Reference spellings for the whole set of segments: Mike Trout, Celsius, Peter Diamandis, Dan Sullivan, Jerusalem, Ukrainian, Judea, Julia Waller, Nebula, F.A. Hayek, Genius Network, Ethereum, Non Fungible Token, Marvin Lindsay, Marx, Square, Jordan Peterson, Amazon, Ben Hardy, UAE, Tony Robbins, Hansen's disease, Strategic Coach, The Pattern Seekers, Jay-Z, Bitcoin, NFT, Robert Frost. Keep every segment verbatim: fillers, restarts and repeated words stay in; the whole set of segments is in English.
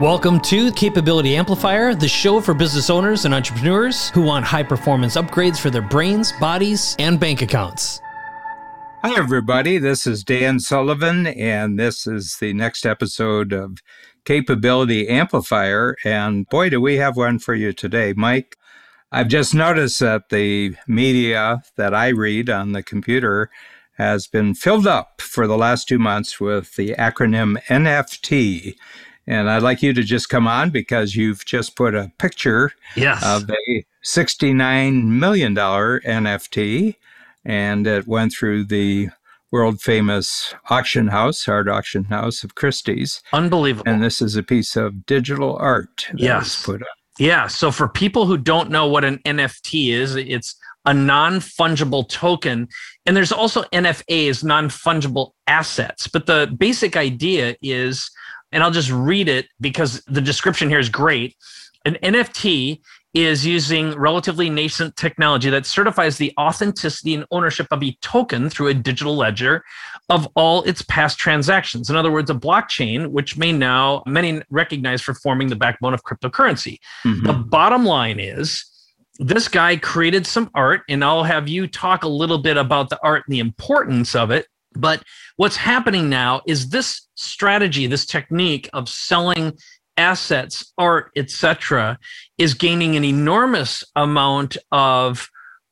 Welcome to Capability Amplifier, the show for business owners and entrepreneurs who want high-performance upgrades for their brains, bodies, and bank accounts. Hi, everybody. This is Dan Sullivan, and this is the next episode of Capability Amplifier. And boy, do we have one for you today, Mike. I've just noticed that the media that I read on the computer has been filled up for the last two months with the acronym N F T. And I'd like you to just come on because you've just put a picture yes. of a sixty-nine million dollars N F T, and it went through the world-famous auction house, art auction house of Christie's. Unbelievable. And this is a piece of digital art that yes. was put up. Yeah. So for people who don't know what an N F T is, it's a non-fungible token. And there's also N F As, non-fungible assets. But the basic idea is, and I'll just read it because the description here is great. An N F T is using relatively nascent technology that certifies the authenticity and ownership of a token through a digital ledger of all its past transactions. In other words, a blockchain, which may now many recognize for forming the backbone of cryptocurrency. Mm-hmm. The bottom line is this guy created some art, and I'll have you talk a little bit about the art and the importance of it. But what's happening now is this strategy, this technique of selling assets, art, et cetera, is gaining an enormous amount of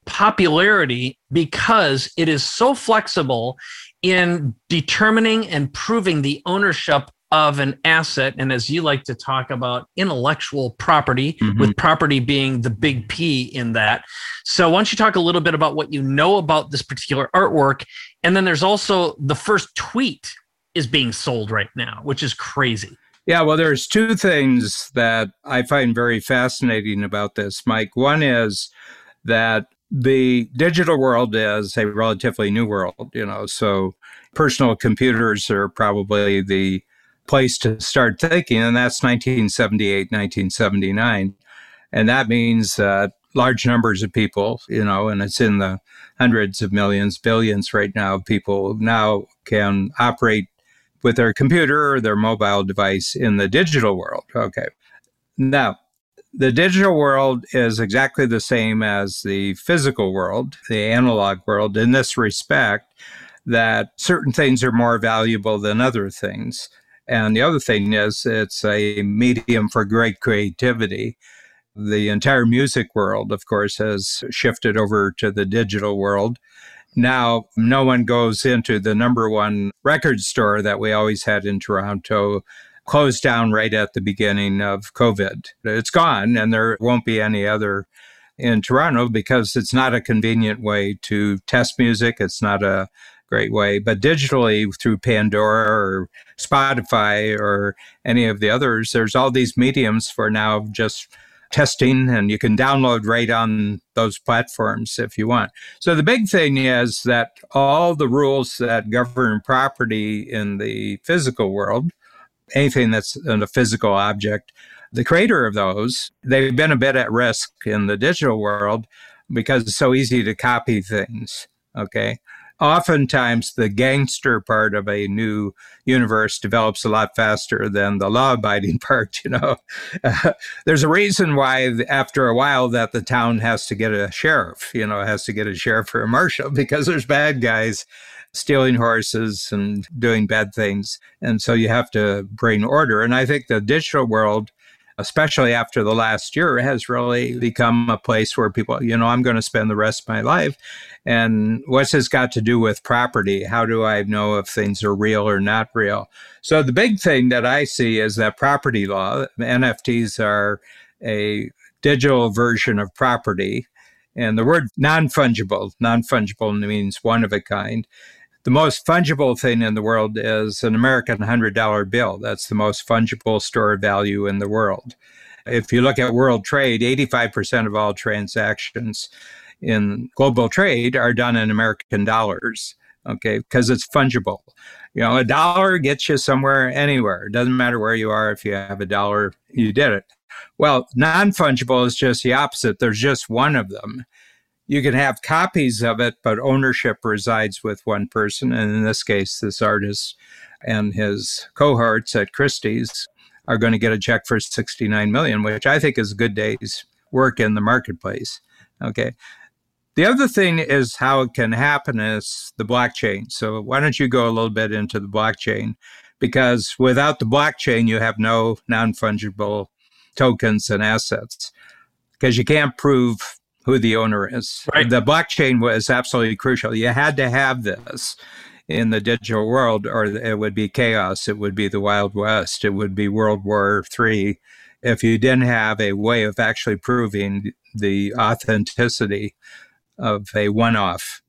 popularity because it is so flexible in determining and proving the ownership of an asset. And as you like to talk about, intellectual property, mm-hmm. with property being the big P in that. So why don't you talk a little bit about what you know about this particular artwork? And then there's also the first tweet is being sold right now, which is crazy. Yeah, well, there's two things that I find very fascinating about this, Mike. One is that the digital world is a relatively new world, you know, so personal computers are probably the place to start thinking, and that's nineteen seventy-eight, nineteen seventy-nine. And that means uh, large numbers of people, you know, and it's in the hundreds of millions, billions right now, people now can operate with their computer or their mobile device in the digital world. Okay. Now, the digital world is exactly the same as the physical world, the analog world, in this respect, that certain things are more valuable than other things. And the other thing is it's a medium for great creativity. The entire music world, of course, has shifted over to the digital world. Now, no one goes into the number one record store that we always had in Toronto, closed down right at the beginning of COVID. It's gone, and there won't be any other in Toronto because it's not a convenient way to test music. It's not a great way. But digitally, through Pandora or Spotify or any of the others, there's all these mediums for now just testing, and you can download right on those platforms if you want. So the big thing is that all the rules that govern property in the physical world, anything that's a physical object, the creator of those, they've been a bit at risk in the digital world because it's so easy to copy things, okay? Oftentimes, the gangster part of a new universe develops a lot faster than the law-abiding part, you know. Uh, there's a reason why, after a while, that the town has to get a sheriff, you know, has to get a sheriff or a marshal, because there's bad guys stealing horses and doing bad things. And so you have to bring order. And I think the digital world, especially after the last year, has really become a place where people, you know, I'm going to spend the rest of my life. And what's this got to do with property? How do I know if things are real or not real? So the big thing that I see is that property law, N F Ts are a digital version of property. And the word non-fungible, non-fungible means one of a kind. The most fungible thing in the world is an American one hundred dollar bill. That's the most fungible store of value in the world. If you look at world trade, eighty-five percent of all transactions in global trade are done in American dollars, okay, because it's fungible. You know, a dollar gets you somewhere, anywhere. It doesn't matter where you are. If you have a dollar, you did it. Well, non-fungible is just the opposite. There's just one of them. You can have copies of it, but ownership resides with one person. And in this case, this artist and his cohorts at Christie's are going to get a check for sixty-nine million dollars, which I think is a good day's work in the marketplace. Okay. The other thing is how it can happen is the blockchain. So why don't you go a little bit into the blockchain? Because without the blockchain, you have no non-fungible tokens and assets because you can't prove who the owner is. Right. The blockchain was absolutely crucial. You had to have this in the digital world or it would be chaos. It would be the Wild West. It would be World War Three if you didn't have a way of actually proving the authenticity of a one-off.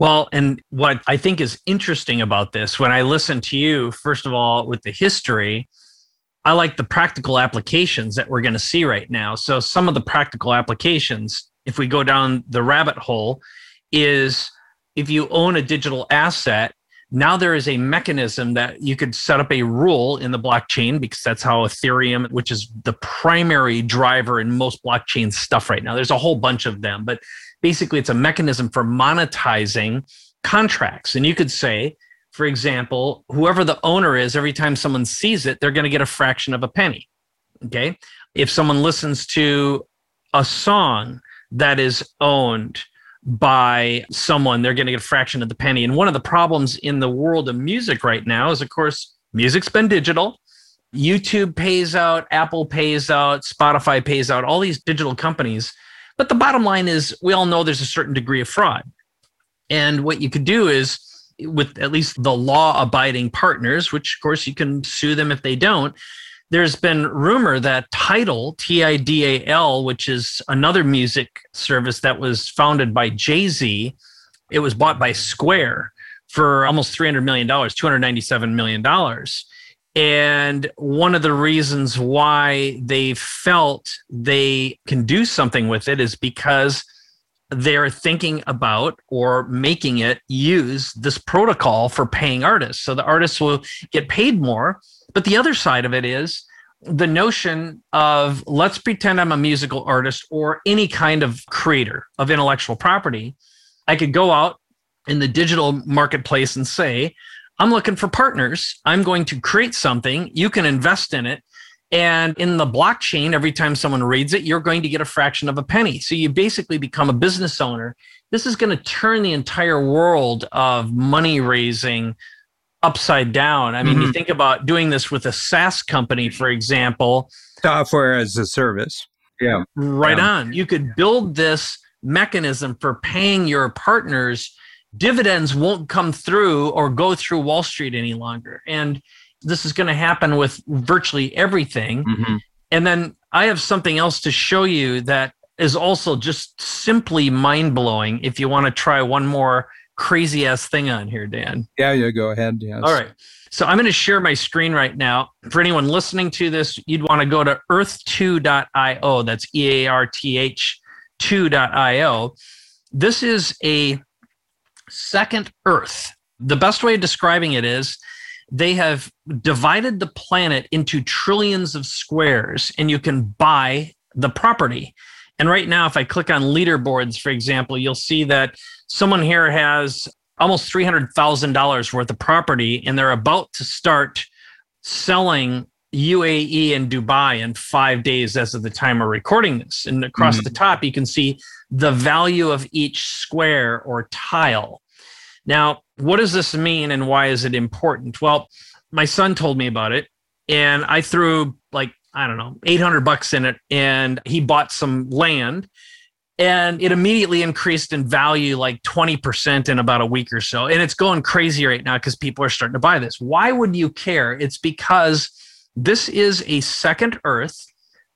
Well, and what I think is interesting about this, when I listen to you, first of all, with the history, I like the practical applications that we're going to see right now. So some of the practical applications, if we go down the rabbit hole, is if you own a digital asset, now there is a mechanism that you could set up a rule in the blockchain, because that's how Ethereum, which is the primary driver in most blockchain stuff right now. There's a whole bunch of them, but basically it's a mechanism for monetizing contracts. And you could say, for example, whoever the owner is, every time someone sees it, they're going to get a fraction of a penny. Okay. If someone listens to a song that is owned by someone, they're going to get a fraction of the penny. And one of the problems in the world of music right now is, of course, music's been digital. YouTube pays out, Apple pays out, Spotify pays out, all these digital companies. But the bottom line is we all know there's a certain degree of fraud. And what you could do is, with at least the law-abiding partners, which, of course, you can sue them if they don't, there's been rumor that Tidal, T I D A L, which is another music service that was founded by Jay-Z, it was bought by Square for almost three hundred million dollars, two hundred ninety-seven million dollars. And one of the reasons why they felt they can do something with it is because they're thinking about or making it use this protocol for paying artists. So the artists will get paid more. But the other side of it is the notion of, let's pretend I'm a musical artist or any kind of creator of intellectual property. I could go out in the digital marketplace and say, I'm looking for partners. I'm going to create something. You can invest in it. And in the blockchain, every time someone reads it, you're going to get a fraction of a penny. So you basically become a business owner. This is going to turn the entire world of money raising upside down. I mean, mm-hmm. you think about doing this with a SaaS company, for example. Software as a service. Yeah. Right yeah. on. You could build this mechanism for paying your partners. Dividends won't come through or go through Wall Street any longer. And this is going to happen with virtually everything. Mm-hmm. And then I have something else to show you that is also just simply mind-blowing if you want to try one more crazy-ass thing on here, Dan. Yeah, yeah, go ahead. Yes. All right. So I'm going to share my screen right now. For anyone listening to this, you'd want to go to earth two dot i o. That's E A R T H two dot i o. This is a second Earth. The best way of describing it is, they have divided the planet into trillions of squares, and you can buy the property. And right now, if I click on leaderboards, for example, you'll see that someone here has almost three hundred thousand dollars worth of property, and they're about to start selling U A E and Dubai in five days as of the time we're recording this. And across mm-hmm. the top, you can see the value of each square or tile. Now, what does this mean and why is it important? Well, my son told me about it and I threw like, I don't know, eight hundred bucks in it, and he bought some land and it immediately increased in value like twenty percent in about a week or so. And it's going crazy right now because people are starting to buy this. Why would you care? It's because this is a second Earth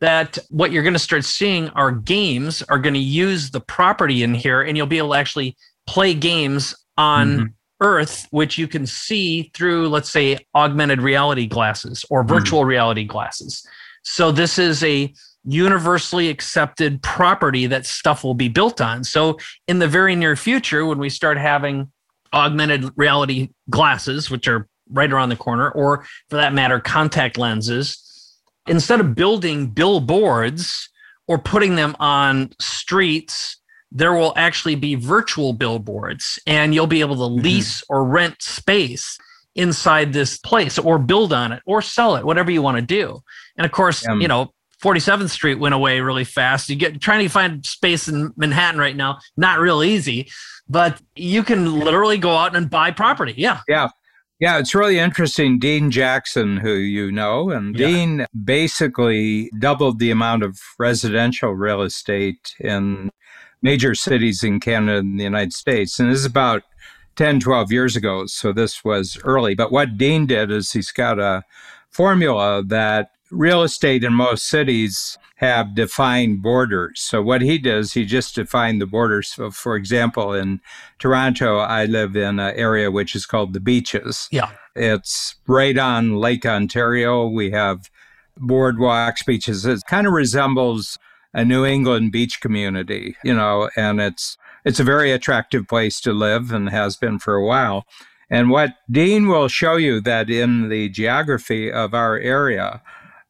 that what you're going to start seeing are games are going to use the property in here, and you'll be able to actually play games on mm-hmm. Earth, which you can see through, let's say, augmented reality glasses or virtual mm-hmm. reality glasses. So this is a universally accepted property that stuff will be built on. So in the very near future, when we start having augmented reality glasses, which are right around the corner, or for that matter, contact lenses, instead of building billboards or putting them on streets, there will actually be virtual billboards, and you'll be able to lease mm-hmm. or rent space. inside this place, or build on it, or sell it, whatever you want to do. And of course, um, you know, forty-seventh street went away really fast. You get trying to find space in Manhattan right now, not real easy, but you can literally go out and buy property. Yeah. Yeah. Yeah, it's really interesting. Dean Jackson, who you know, and yeah. Dean basically doubled the amount of residential real estate in major cities in Canada and the United States. And this is about ten, twelve years ago, so this was early. But what Dean did is he's got a formula that real estate in most cities have defined borders. So what he does, he just defined the borders. So for example, in Toronto, I live in an area which is called the Beaches. Yeah. It's right on Lake Ontario. We have boardwalks, beaches. It kind of resembles a New England beach community, you know, and it's it's a very attractive place to live and has been for a while. And what Dean will show you that in the geography of our area,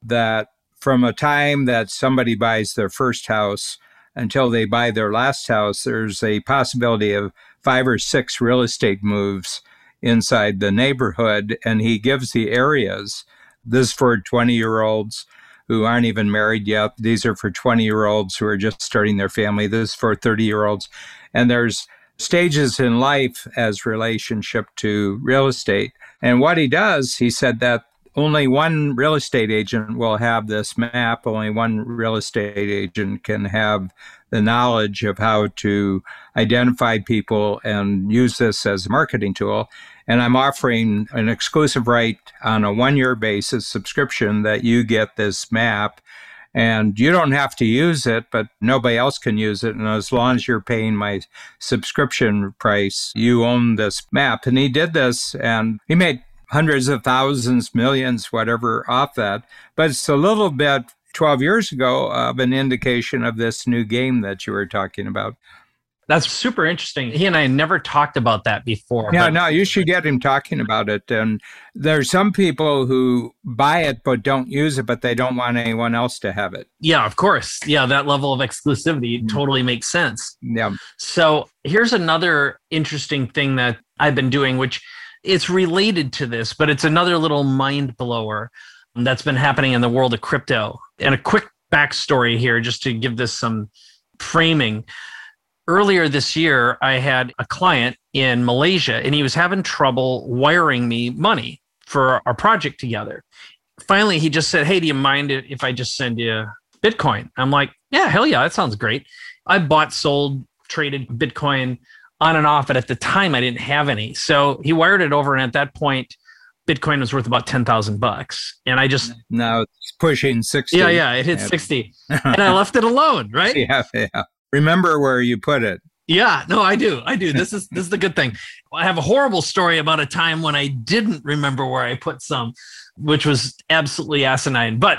that from a time that somebody buys their first house until they buy their last house, there's a possibility of five or six real estate moves inside the neighborhood. And he gives the areas. This is for twenty-year-olds who aren't even married yet. These are for twenty-year-olds who are just starting their family. This is for thirty-year-olds. And there's stages in life as relationship to real estate. And what he does, he said that only one real estate agent will have this map. Only one real estate agent can have the knowledge of how to identify people and use this as a marketing tool. And I'm offering an exclusive right on a one-year basis subscription that you get this map. And you don't have to use it, but nobody else can use it. And as long as you're paying my subscription price, you own this map. And he did this, and he made hundreds of thousands, millions, whatever, off that. But it's a little bit, twelve years ago, of an indication of this new game that you were talking about. That's super interesting. He and I never talked about that before. Yeah, no, you should get him talking about it. And there are some people who buy it but don't use it, but they don't want anyone else to have it. Yeah, of course. Yeah, that level of exclusivity totally makes sense. Yeah. So here's another interesting thing that I've been doing, which it's related to this, but it's another little mind blower that's been happening in the world of crypto. And a quick backstory here, just to give this some framing. Earlier this year, I had a client in Malaysia, and he was having trouble wiring me money for our project together. Finally, he just said, hey, do you mind if I just send you Bitcoin? I'm like, yeah, hell yeah, that sounds great. I bought, sold, traded Bitcoin on and off, but at the time, I didn't have any. So he wired it over, and at that point, Bitcoin was worth about ten thousand bucks. And I just... Now it's pushing sixty. Yeah, yeah, it hit sixty. And I left it alone, right? Yeah, yeah. Remember where you put it. Yeah, no, I do. I do. This is this is the good thing. I have a horrible story about a time when I didn't remember where I put some, which was absolutely asinine. But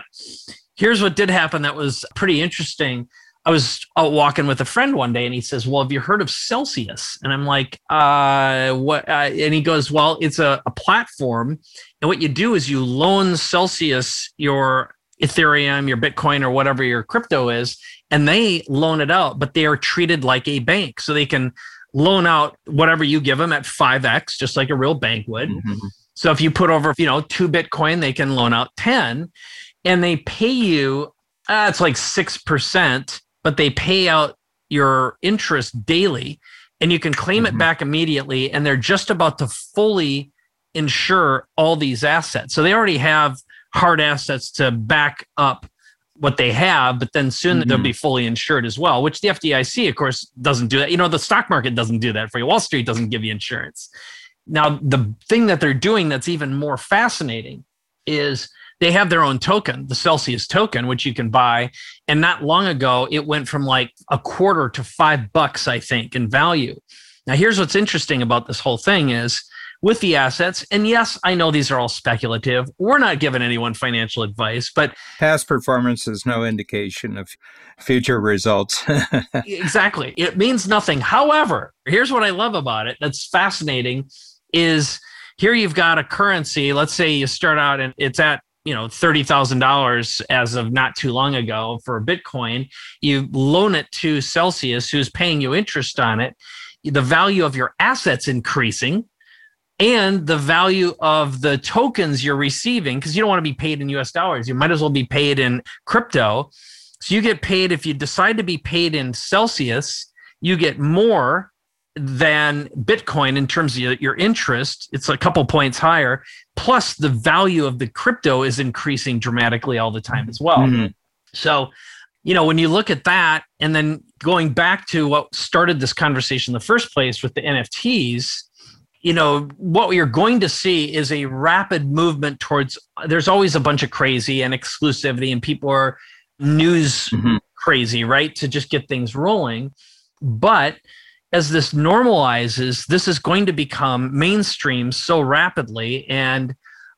here's what did happen that was pretty interesting. I was out walking with a friend one day, and he says, well, have you heard of Celsius? And I'm like, uh, what? Uh, and he goes, well, it's a, a platform. And what you do is you loan Celsius your Ethereum, your Bitcoin, or whatever your crypto is, and they loan it out, but they are treated like a bank. So they can loan out whatever you give them at five X, just like a real bank would. Mm-hmm. So if you put over, you know, two Bitcoin, they can loan out ten, and they pay you, uh, it's like six percent, but they pay out your interest daily, and you can claim mm-hmm. it back immediately. And they're just about to fully insure all these assets. So they already have hard assets to back up what they have, but then soon mm-hmm. they'll be fully insured as well, which the F D I C, of course, doesn't do that. You know, the stock market doesn't do that for you. Wall Street doesn't give you insurance. Now, the thing that they're doing that's even more fascinating is they have their own token, the Celsius token, which you can buy. And not long ago, it went from like a quarter to five bucks, I think, in value. Now, here's what's interesting about this whole thing is with the assets. And yes, I know these are all speculative. We're not giving anyone financial advice, but past performance is no indication of future results. Exactly. It means nothing. However, here's what I love about it that's fascinating is here you've got a currency. Let's say you start out and it's at, you know, thirty thousand dollars as of not too long ago for a Bitcoin. You loan it to Celsius, who's paying you interest on it. The value of your assets increasing. and the value of the tokens you're receiving, because you don't want to be paid in U S dollars. You might as well be paid in crypto. So you get paid, if you decide to be paid in Celsius, you get more than Bitcoin in terms of your interest. It's a couple points higher. Plus the value of the crypto is increasing dramatically all the time as well. Mm-hmm. So, you know, when you look at that, and then going back to what started this conversation in the first place with the N F Ts, you know, what you're going to see is a rapid movement towards, there's always a bunch of crazy and exclusivity, and people are news mm-hmm. crazy, right? To just get things rolling. But as this normalizes, this is going to become mainstream so rapidly. And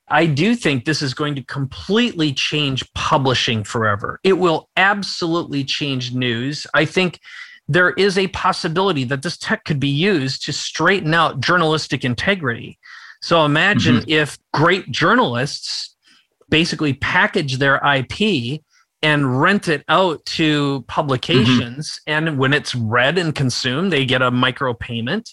I do think this is going to completely change publishing forever. It will absolutely change news. I think there is a possibility that this tech could be used to straighten out journalistic integrity. So imagine mm-hmm. if great journalists basically package their I P and rent it out to publications. Mm-hmm. And when it's read and consumed, they get a micropayment.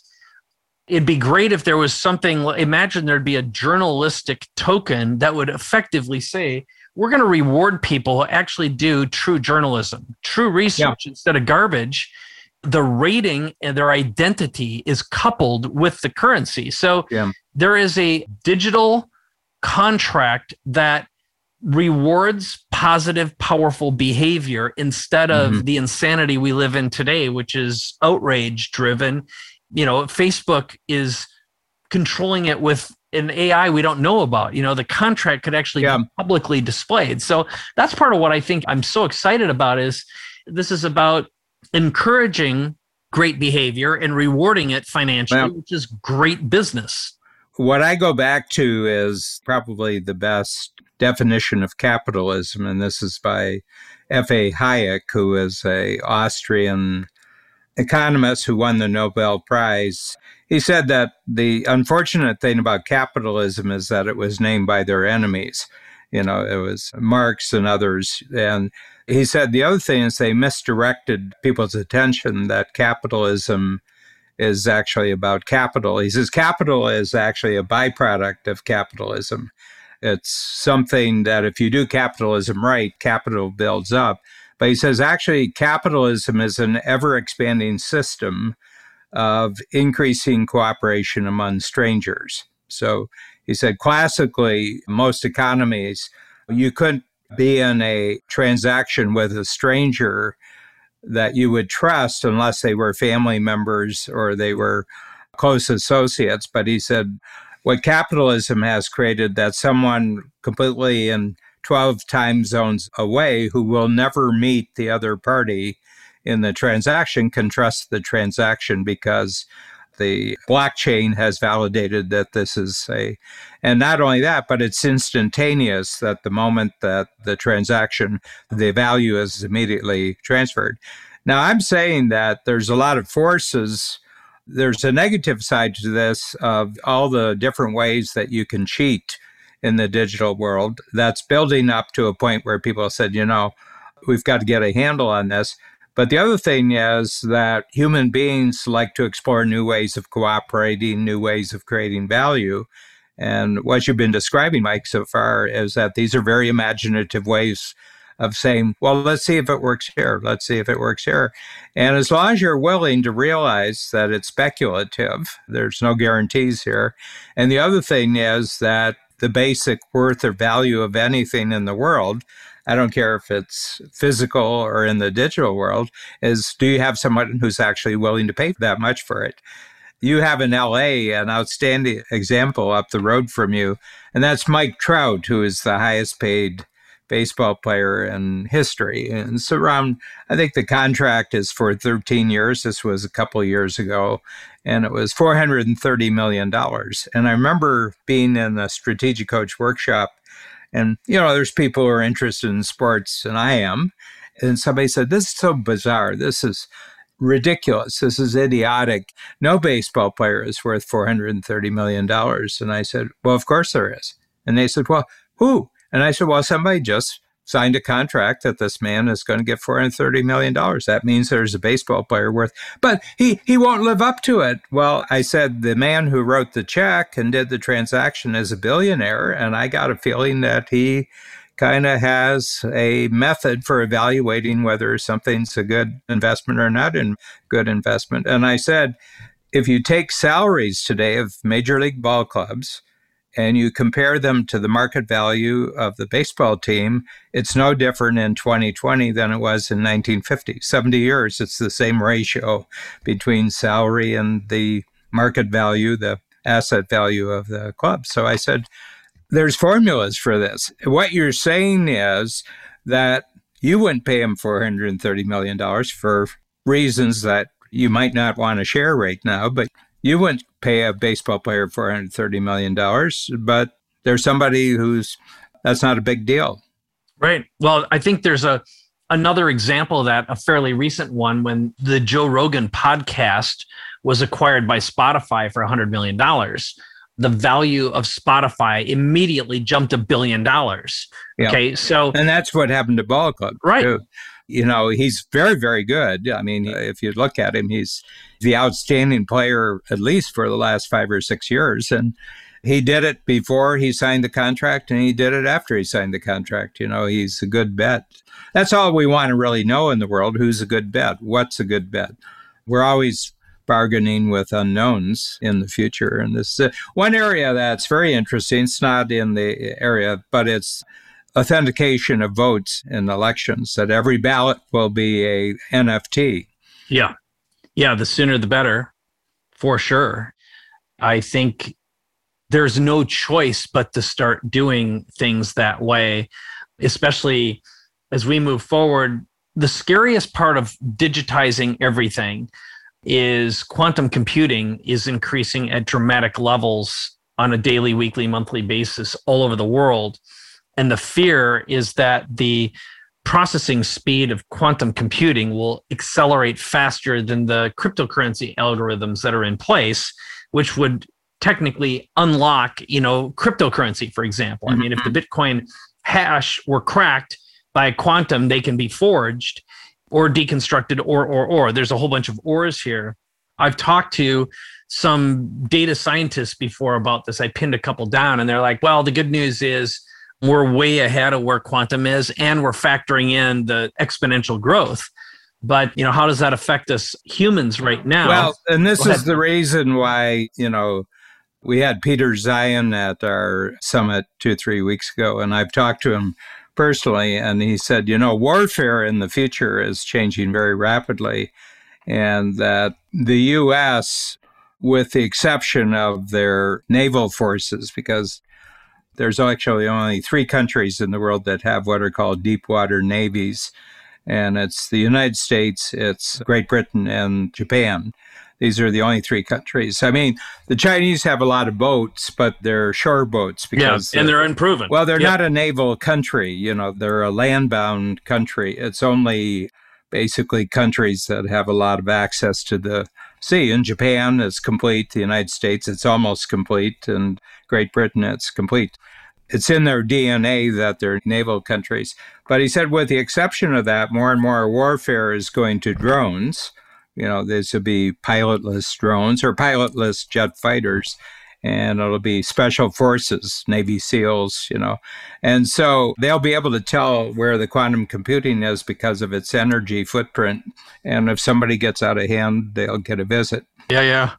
It'd be great if there was something, imagine there'd be a journalistic token that would effectively say, we're going to reward people who actually do true journalism, true research yeah. instead of garbage. The rating and their identity is coupled with the currency. So yeah. there is a digital contract that rewards positive, powerful behavior instead of mm-hmm. the insanity we live in today, which is outrage driven. You know, Facebook is controlling it with an A I we don't know about. You know, the contract could actually yeah. be publicly displayed. So that's part of what I think I'm so excited about, is this is about encouraging great behavior and rewarding it financially, well, which is great business. What I go back to is probably the best definition of capitalism, and this is by F A Hayek, who is an Austrian economist who won the Nobel Prize. He said that the unfortunate thing about capitalism is that it was named by their enemies. You know, it was Marx and others. And he said the other thing is they misdirected people's attention that capitalism is actually about capital. He says capital is actually a byproduct of capitalism. It's something that if you do capitalism right, capital builds up. But he says, actually, capitalism is an ever-expanding system of increasing cooperation among strangers. So he said, classically, most economies, you couldn't be in a transaction with a stranger that you would trust unless they were family members or they were close associates. But he said, what capitalism has created, that someone completely in twelve time zones away who will never meet the other party in the transaction can trust the transaction because the blockchain has validated that this is a, and not only that, but it's instantaneous that the moment that the transaction, the value is immediately transferred. Now, I'm saying that there's a lot of forces. There's a negative side to this of all the different ways that you can cheat in the digital world. That's building up to a point where people said, you know, we've got to get a handle on this. But the other thing is that human beings like to explore new ways of cooperating, new ways of creating value. And what you've been describing, Mike, so far is that these are very imaginative ways of saying, well, let's see if it works here. Let's see if it works here. And as long as you're willing to realize that it's speculative, there's no guarantees here. And the other thing is that the basic worth or value of anything in the world, I don't care if it's physical or in the digital world, is do you have someone who's actually willing to pay that much for it? You have in L A an outstanding example up the road from you, and that's Mike Trout, who is the highest paid baseball player in history. And it's around, I think the contract is for thirteen years. This was a couple of years ago, and it was four hundred thirty million dollars. And I remember being in the Strategic Coach workshop, and, you know, there's people who are interested in sports, and I am. And somebody said, this is so bizarre. This is ridiculous. This is idiotic. No baseball player is worth four hundred thirty million dollars. And I said, well, of course there is. And they said, well, who? And I said, well, somebody just signed a contract that this man is going to get four hundred thirty million dollars. That means there's a baseball player worth, but he, he won't live up to it. Well, I said, the man who wrote the check and did the transaction is a billionaire. And I got a feeling that he kind of has a method for evaluating whether something's a good investment or not a good investment. And I said, if you take salaries today of major league ball clubs, and you compare them to the market value of the baseball team, it's no different in twenty twenty than it was in nineteen fifty. seventy years, it's the same ratio between salary and the market value, the asset value of the club. So I said, there's formulas for this. What you're saying is that you wouldn't pay him four hundred thirty million dollars for reasons that you might not want to share right now, but you wouldn't pay a baseball player four hundred thirty million dollars, but there's somebody who's, that's not a big deal. Right. Well, I think there's a another example of that, a fairly recent one, when the Joe Rogan podcast was acquired by Spotify for one hundred million dollars. The value of Spotify immediately jumped a billion dollars. Yeah. Okay, so and that's what happened to Ball Club. Right. Too. You know, he's very, very good. I mean, if you look at him, he's the outstanding player, at least for the last five or six years. And he did it before he signed the contract, and he did it after he signed the contract. You know, he's a good bet. That's all we want to really know in the world. Who's a good bet? What's a good bet? We're always bargaining with unknowns in the future. And this uh, one area that's very interesting, it's not in the area, but it's authentication of votes in elections, that every ballot will be a N F T. Yeah. Yeah. The sooner the better, for sure. I think there's no choice but to start doing things that way, especially as we move forward. The scariest part of digitizing everything is quantum computing is increasing at dramatic levels on a daily, weekly, monthly basis all over the world. And the fear is that the processing speed of quantum computing will accelerate faster than the cryptocurrency algorithms that are in place, which would technically unlock, you know, cryptocurrency, for example. Mm-hmm. I mean, if the Bitcoin hash were cracked by quantum, they can be forged or deconstructed, or, or, or. There's a whole bunch of ors here. I've talked to some data scientists before about this. I pinned a couple down, and they're like, well, the good news is we're way ahead of where quantum is, and we're factoring in the exponential growth. But, you know, how does that affect us humans right now? Well, and this is the reason why, you know, we had Peter Zion at our summit two, three weeks ago, and I've talked to him personally, and he said, you know, warfare in the future is changing very rapidly, and that the U S, with the exception of their naval forces, because there's actually only three countries in the world that have what are called deep water navies, and it's the United States, it's Great Britain, and Japan. These are the only three countries. I mean, the Chinese have a lot of boats, but they're shore boats. Because yeah, and they're, they're unproven. Well, they're yep. not a naval country. You know, they're a land-bound country. It's only basically countries that have a lot of access to the sea. And Japan is complete. The United States, it's almost complete. And Great Britain, it's complete. It's in their D N A that they're naval countries. But he said, with the exception of that, more and more warfare is going to drones. You know, these will be pilotless drones or pilotless jet fighters, and it'll be special forces, Navy SEALs, you know. And so they'll be able to tell where the quantum computing is because of its energy footprint. And if somebody gets out of hand, they'll get a visit. Yeah, yeah.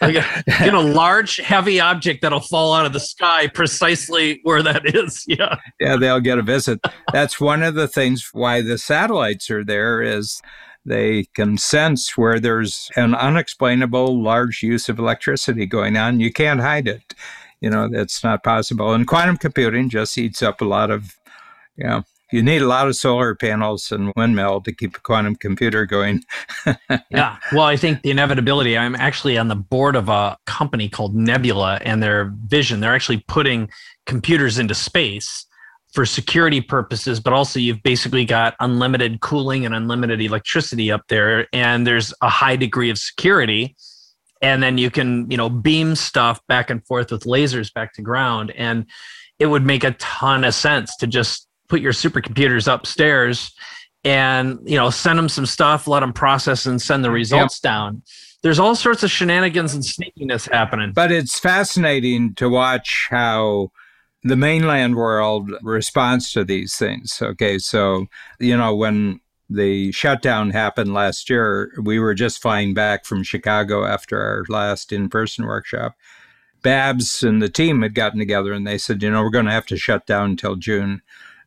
Like a, get a large, heavy object that'll fall out of the sky precisely where that is. Yeah. Yeah, they'll get a visit. That's one of the things why the satellites are there, is they can sense where there's an unexplainable large use of electricity going on. You can't hide it. You know, it's not possible. And quantum computing just eats up a lot of, you know, you need a lot of solar panels and windmill to keep a quantum computer going. Yeah. Well, I think the inevitability, I'm actually on the board of a company called Nebula, and their vision, they're actually putting computers into space for security purposes, but also you've basically got unlimited cooling and unlimited electricity up there, and there's a high degree of security. And then you can, you know, beam stuff back and forth with lasers back to ground, and it would make a ton of sense to just put your supercomputers upstairs and, you know, send them some stuff, let them process and send the results yeah. down. There's all sorts of shenanigans and sneakiness happening. But it's fascinating to watch how the mainland world responds to these things. Okay, so, you know, when the shutdown happened last year, we were just flying back from Chicago after our last in-person workshop. Babs and the team had gotten together and they said, you know, we're going to have to shut down until June.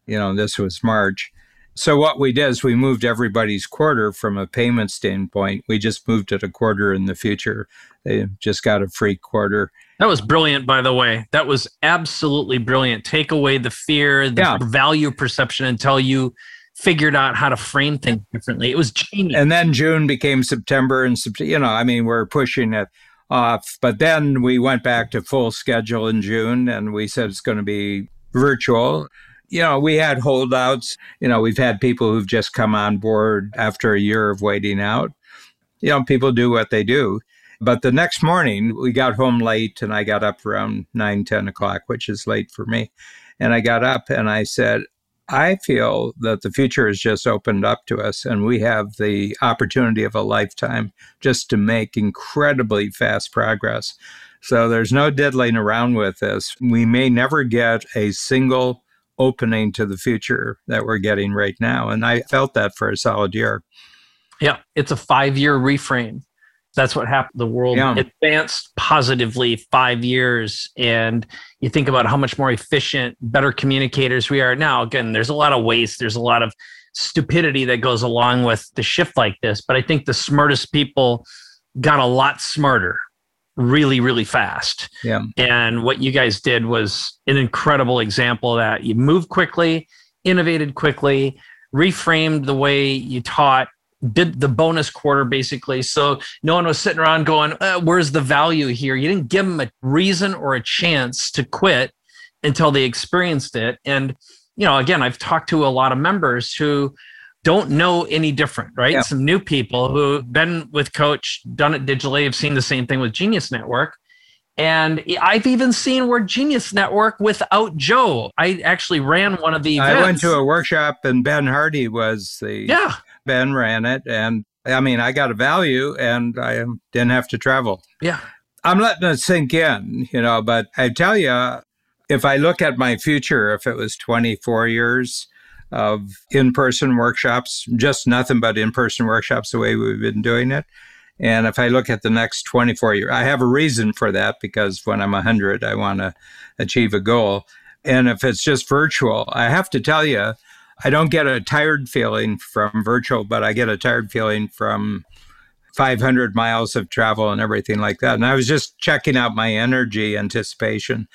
You know, this was March. So what we did is we moved everybody's quarter from a payment standpoint. We just moved it a quarter in the future. They just got a free quarter. That was brilliant, by the way. That was absolutely brilliant. Take away the fear, the yeah. value perception until you figured out how to frame things differently. It was genius. And then June became September and, you know, I mean, we're pushing it off. But then we went back to full schedule in June and we said it's going to be virtual. You know, we had holdouts. You know, we've had people who've just come on board after a year of waiting out. You know, people do what they do. But the next morning, we got home late, and I got up around nine, ten o'clock, which is late for me. And I got up and I said, I feel that the future has just opened up to us, and we have the opportunity of a lifetime just to make incredibly fast progress. So there's no diddling around with this. We may never get a single opening to the future that we're getting right now. And I felt that for a solid year. Yeah. It's a five-year reframe. That's what happened. The world yeah. advanced positively five years. And you think about how much more efficient, better communicators we are now. Again, there's a lot of waste. There's a lot of stupidity that goes along with the shift like this. But I think the smartest people got a lot smarter really, really fast. Yeah. And what you guys did was an incredible example of that. You moved quickly, innovated quickly, reframed the way you taught, did the bonus quarter basically. So no one was sitting around going, uh, where's the value here? You didn't give them a reason or a chance to quit until they experienced it. And, you know, again, I've talked to a lot of members who don't know any different, right? Yeah. Some new people who've been with Coach, done it digitally, have seen the same thing with Genius Network. And I've even seen where Genius Network without Joe. I actually ran one of the events. I went to a workshop and Ben Hardy was the... Yeah. Ben ran it. And I mean, I got a value and I didn't have to travel. Yeah. I'm letting it sink in, you know, but I tell you, if I look at my future, if it was twenty-four years... of in-person workshops, just nothing but in-person workshops the way we've been doing it. And if I look at the next twenty-four years, I have a reason for that because when I'm one hundred, I want to achieve a goal. And if it's just virtual, I have to tell you, I don't get a tired feeling from virtual, but I get a tired feeling from five hundred miles of travel and everything like that. And I was just checking out my energy anticipation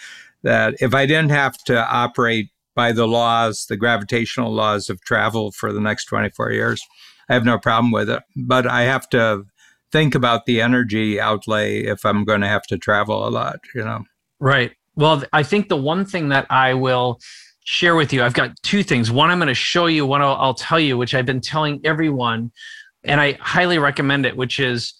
that if I didn't have to operate by the laws, the gravitational laws of travel for the next twenty-four years. I have no problem with it, but I have to think about the energy outlay if I'm going to have to travel a lot, you know? Right. Well, I think the one thing that I will share with you, I've got two things. One, I'm going to show you, one I'll, I'll tell you, which I've been telling everyone, and I highly recommend it, which is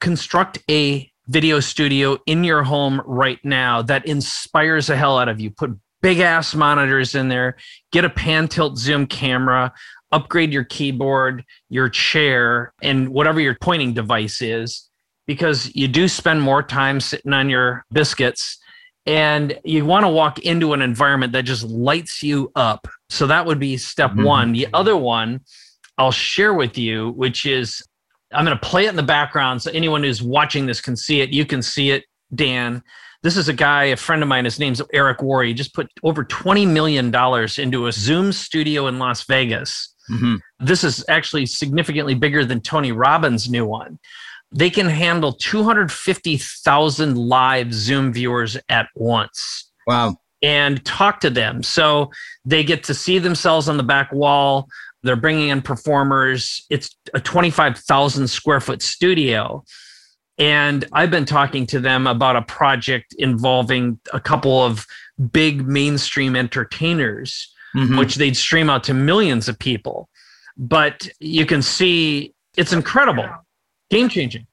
construct a video studio in your home right now that inspires the hell out of you. Put big ass monitors in there, get a pan tilt zoom camera, upgrade your keyboard, your chair, and whatever your pointing device is, because you do spend more time sitting on your biscuits and you want to walk into an environment that just lights you up. So that would be step mm-hmm. one. The other one I'll share with you, which is I'm going to play it in the background so anyone who's watching this can see it. You can see it, Dan. This is a guy, a friend of mine, his name's Eric Warrior. He just put over twenty million dollars into a Zoom studio in Las Vegas. Mm-hmm. This is actually significantly bigger than Tony Robbins' new one. They can handle two hundred fifty thousand live Zoom viewers at once. Wow. And talk to them. So they get to see themselves on the back wall. They're bringing in performers. It's a twenty-five thousand square foot studio. And I've been talking to them about a project involving a couple of big mainstream entertainers, mm-hmm. which they'd stream out to millions of people. But you can see it's incredible. Game changing.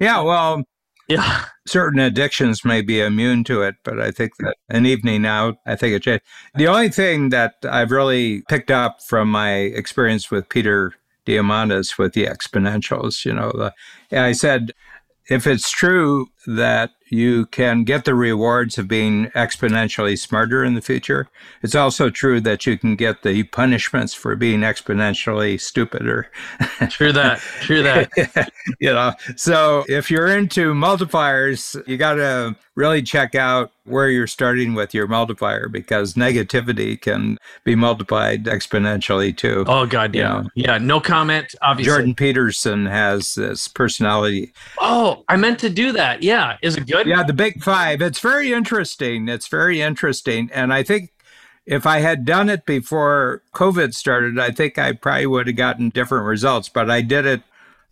Yeah, well, Yeah. Certain addictions may be immune to it, but I think that an evening out, I think it changed. The only thing that I've really picked up from my experience with Peter Diamandis with the exponentials, you know, the, I said, if it's true that you can get the rewards of being exponentially smarter in the future, it's also true that you can get the punishments for being exponentially stupider. True that. True that. You know, so if you're into multipliers, you got to really check out where you're starting with your multiplier, because negativity can be multiplied exponentially too. Oh, God, yeah. You know, yeah, no comment, obviously. Jordan Peterson has this personality. Oh, I meant to do that. Yeah. Is it good? Yeah, the big five. It's very interesting. It's very interesting. And I think if I had done it before COVID started, I think I probably would have gotten different results. But I did it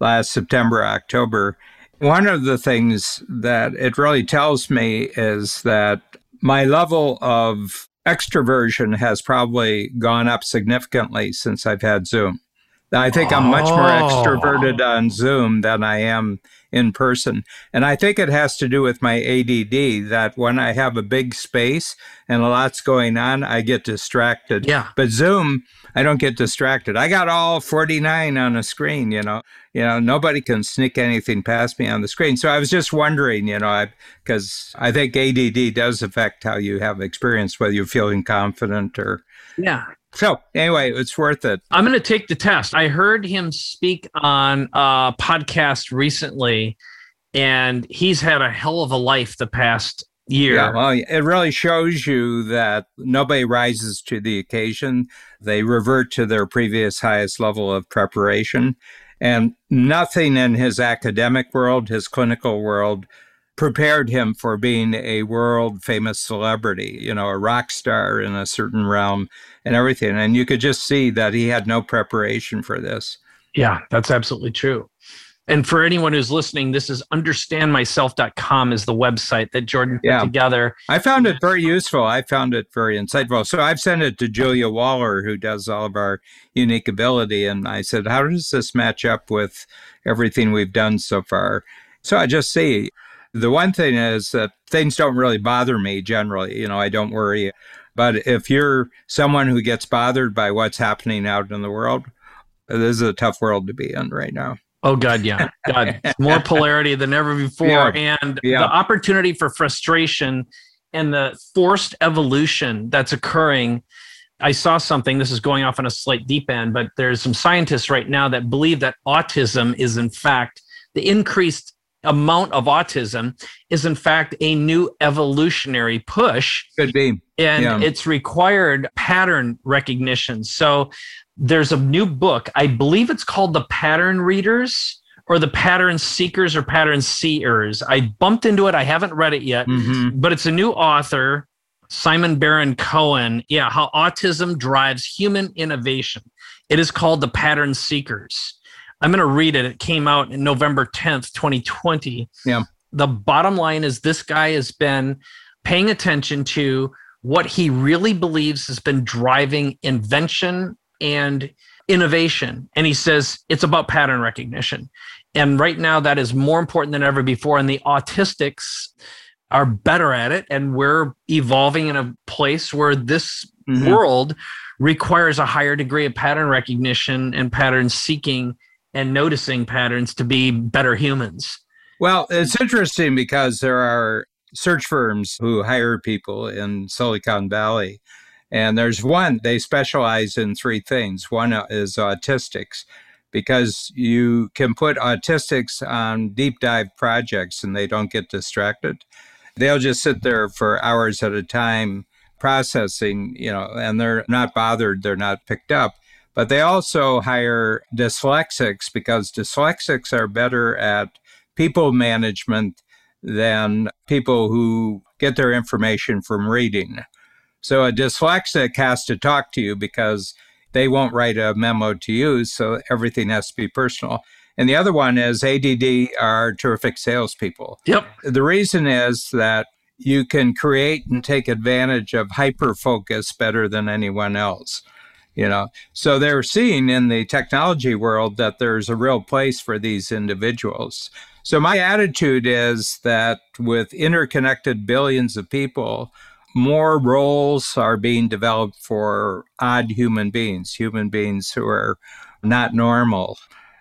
last September, October. One of the things that it really tells me is that my level of extroversion has probably gone up significantly since I've had Zoom. I think I'm much more extroverted on Zoom than I am in person. And I think it has to do with my A D D, that when I have a big space and a lot's going on, I get distracted. Yeah. But Zoom, I don't get distracted. I got all forty-nine on a screen, you know. You know, nobody can sneak anything past me on the screen. So I was just wondering, you know, because I, I think A D D does affect how you have experience, whether you're feeling confident or... Yeah. So anyway, it's worth it. I'm going to take the test. I heard him speak on a podcast recently, and he's had a hell of a life the past year. Yeah, well, it really shows you that nobody rises to the occasion. They revert to their previous highest level of preparation, and nothing in his academic world, his clinical world, prepared him for being a world-famous celebrity, you know, a rock star in a certain realm and everything. And you could just see that he had no preparation for this. Yeah, that's absolutely true. And for anyone who's listening, this is understand myself dot com is the website that Jordan put yeah. together. I found it very useful. I found it very insightful. So I've sent it to Julia Waller, who does all of our unique ability. And I said, how does this match up with everything we've done so far? So I just see... The one thing is that things don't really bother me generally. You know, I don't worry. But if you're someone who gets bothered by what's happening out in the world, this is a tough world to be in right now. Oh, God, yeah. God, more polarity than ever before. Yeah. And yeah. the opportunity for frustration and the forced evolution that's occurring. I saw something, this is going off on a slight deep end, but there's some scientists right now that believe that autism is, in fact, the increased amount of autism is in fact a new evolutionary push. Could be. And yeah. it's required pattern recognition. So there's a new book, I believe it's called The Pattern Readers or The Pattern Seekers or Pattern Seers. I bumped into it. I haven't read it yet, mm-hmm. but it's a new author, Simon Baron Cohen. Yeah. How autism drives human innovation. It is called The Pattern Seekers. I'm going to read it. It came out in November tenth, twenty twenty. Yeah. The bottom line is this guy has been paying attention to what he really believes has been driving invention and innovation. And he says it's about pattern recognition. And right now that is more important than ever before. And the autistics are better at it. And we're evolving in a place where this mm-hmm. world requires a higher degree of pattern recognition and pattern seeking and noticing patterns to be better humans. Well, it's interesting because there are search firms who hire people in Silicon Valley. And there's one, they specialize in three things. One is autistics, because you can put autistics on deep dive projects and they don't get distracted. They'll just sit there for hours at a time processing, you know, and they're not bothered, they're not picked up. But they also hire dyslexics because dyslexics are better at people management than people who get their information from reading. So a dyslexic has to talk to you because they won't write a memo to you, so everything has to be personal. And the other one is A D D are terrific salespeople. Yep. The reason is that you can create and take advantage of hyper focus better than anyone else. you know. So they're seeing in the technology world that there's a real place for these individuals. So my attitude is that with interconnected billions of people, more roles are being developed for odd human beings, human beings who are not normal.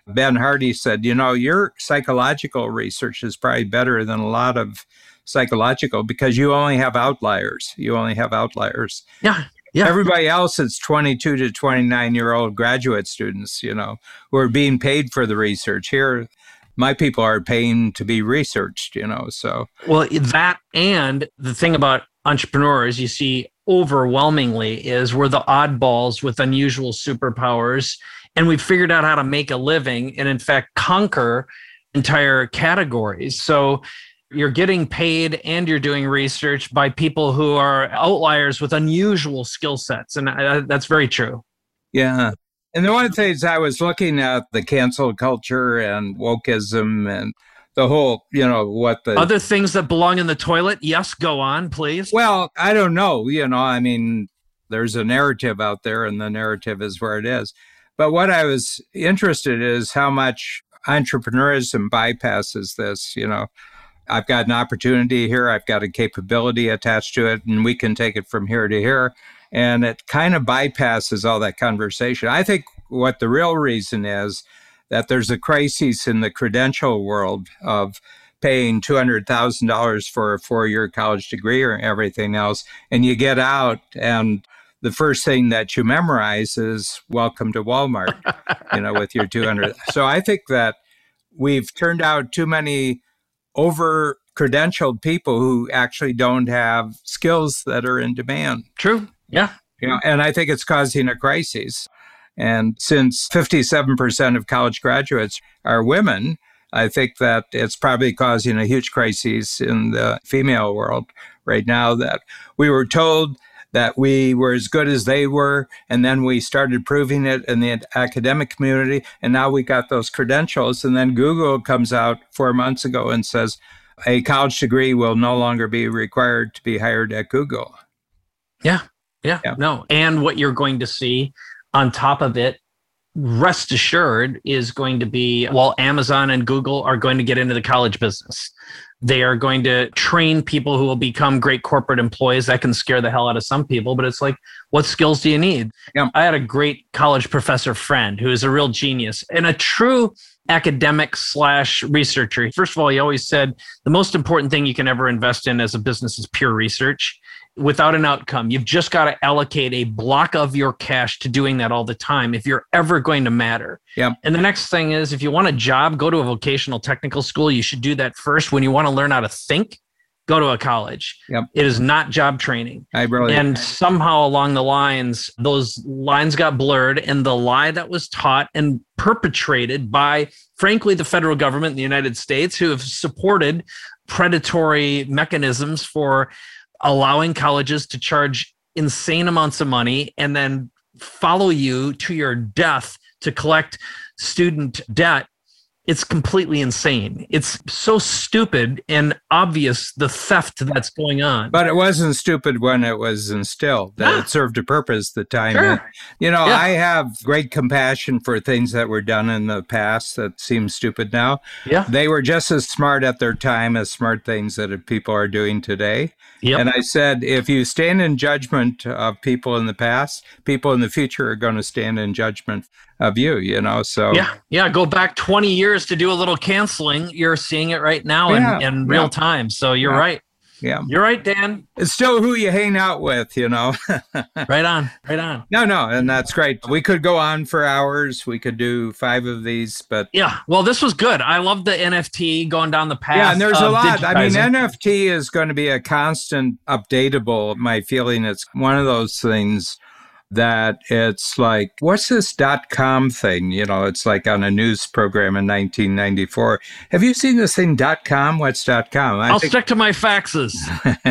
Ben Hardy said, you know, your psychological research is probably better than a lot of psychological because you only have outliers. You only have outliers. Yeah. Yeah. Everybody else is twenty-two to twenty-nine-year-old graduate students, you know, who are being paid for the research. Here, my people are paying to be researched, you know, so. Well, that and the thing about entrepreneurs, you see overwhelmingly, is we're the oddballs with unusual superpowers, and we've figured out how to make a living and, in fact, conquer entire categories. So you're getting paid and you're doing research by people who are outliers with unusual skill sets. And I, that's very true. Yeah. And the one thing is I was looking at the cancel culture and wokeism and the whole, you know, what the... Other things that belong in the toilet? Yes, go on, please. Well, I don't know. You know, I mean, there's a narrative out there and the narrative is where it is. But what I was interested in is how much entrepreneurism bypasses this, you know. I've got an opportunity here. I've got a capability attached to it, and we can take it from here to here. And it kind of bypasses all that conversation. I think what the real reason is that there's a crisis in the credential world of paying two hundred thousand dollars for a four-year college degree or everything else, and you get out and the first thing that you memorize is welcome to Walmart, you know, with your two hundred. So I think that we've turned out too many over-credentialed people who actually don't have skills that are in demand. True. Yeah. You know, and I think it's causing a crisis. And since fifty-seven percent of college graduates are women, I think that it's probably causing a huge crisis in the female world right now, that we were told that we were as good as they were, and then we started proving it in the academic community, and now we got those credentials. And then Google comes out four months ago and says, a college degree will no longer be required to be hired at Google. Yeah, yeah, yeah. no. And what you're going to see on top of it, rest assured, is going to be, while Amazon and Google are going to get into the college business, they are going to train people who will become great corporate employees. That can scare the hell out of some people, but it's like, what skills do you need? Yeah. I had a great college professor friend who is a real genius and a true academic slash researcher. First of all, he always said, the most important thing you can ever invest in as a business is pure research. Without an outcome, you've just got to allocate a block of your cash to doing that all the time if you're ever going to matter. Yep. And the next thing is, if you want a job, go to a vocational technical school. You should do that first. When you want to learn how to think, go to a college. Yep. It is not job training. I really and somehow along the lines, those lines got blurred, and the lie that was taught and perpetrated by, frankly, the federal government in the United States, who have supported predatory mechanisms for allowing colleges to charge insane amounts of money and then follow you to your death to collect student debt. It's completely insane. It's so stupid and obvious, the theft that's going on. But it wasn't stupid when it was instilled. That ah, it served a purpose the time. Sure. It, you know, yeah. I have great compassion for things that were done in the past that seem stupid now. Yeah. They were just as smart at their time as smart things that people are doing today. Yep. And I said, if you stand in judgment of people in the past, people in the future are going to stand in judgment of you, you know, so. Yeah, yeah. Go back twenty years to do a little canceling. You're seeing it right now yeah, in, in real yeah. time. So you're yeah. right. Yeah. You're right, Dan. It's still who you hang out with, you know. Right on, right on. No, no, and that's great. We could go on for hours. We could do five of these, but. Yeah, well, this was good. I love the N F T going down the path. Yeah, and there's a lot. I mean, N F T is going to be a constant updatable. My feeling it's one of those things that it's like, what's this dot-com thing? You know, it's like on a news program in nineteen ninety-four. Have you seen this thing, dot-com? What's dot-com? I I'll think- stick to my faxes.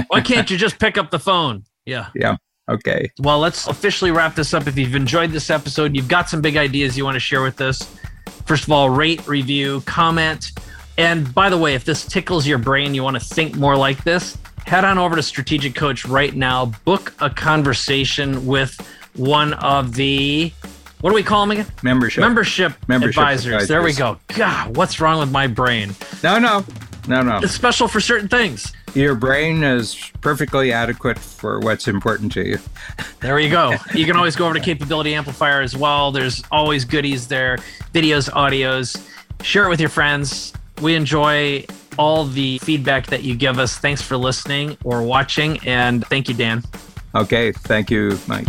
Why can't you just pick up the phone? Yeah. Yeah. Okay. Well, let's officially wrap this up. If you've enjoyed this episode, you've got some big ideas you want to share with us. First of all, rate, review, comment. And by the way, if this tickles your brain, you want to think more like this, head on over to Strategic Coach right now. Book a conversation with one of the, what do we call them again? Membership. Membership, Membership advisors. advisors. There we go. God, what's wrong with my brain? No, no, no, no. It's special for certain things. Your brain is perfectly adequate for what's important to you. There you go. You can always go over to Capability Amplifier as well. There's always goodies there, videos, audios. Share it with your friends. We enjoy all the feedback that you give us. Thanks for listening or watching. And thank you, Dan. Okay. Thank you, Mike.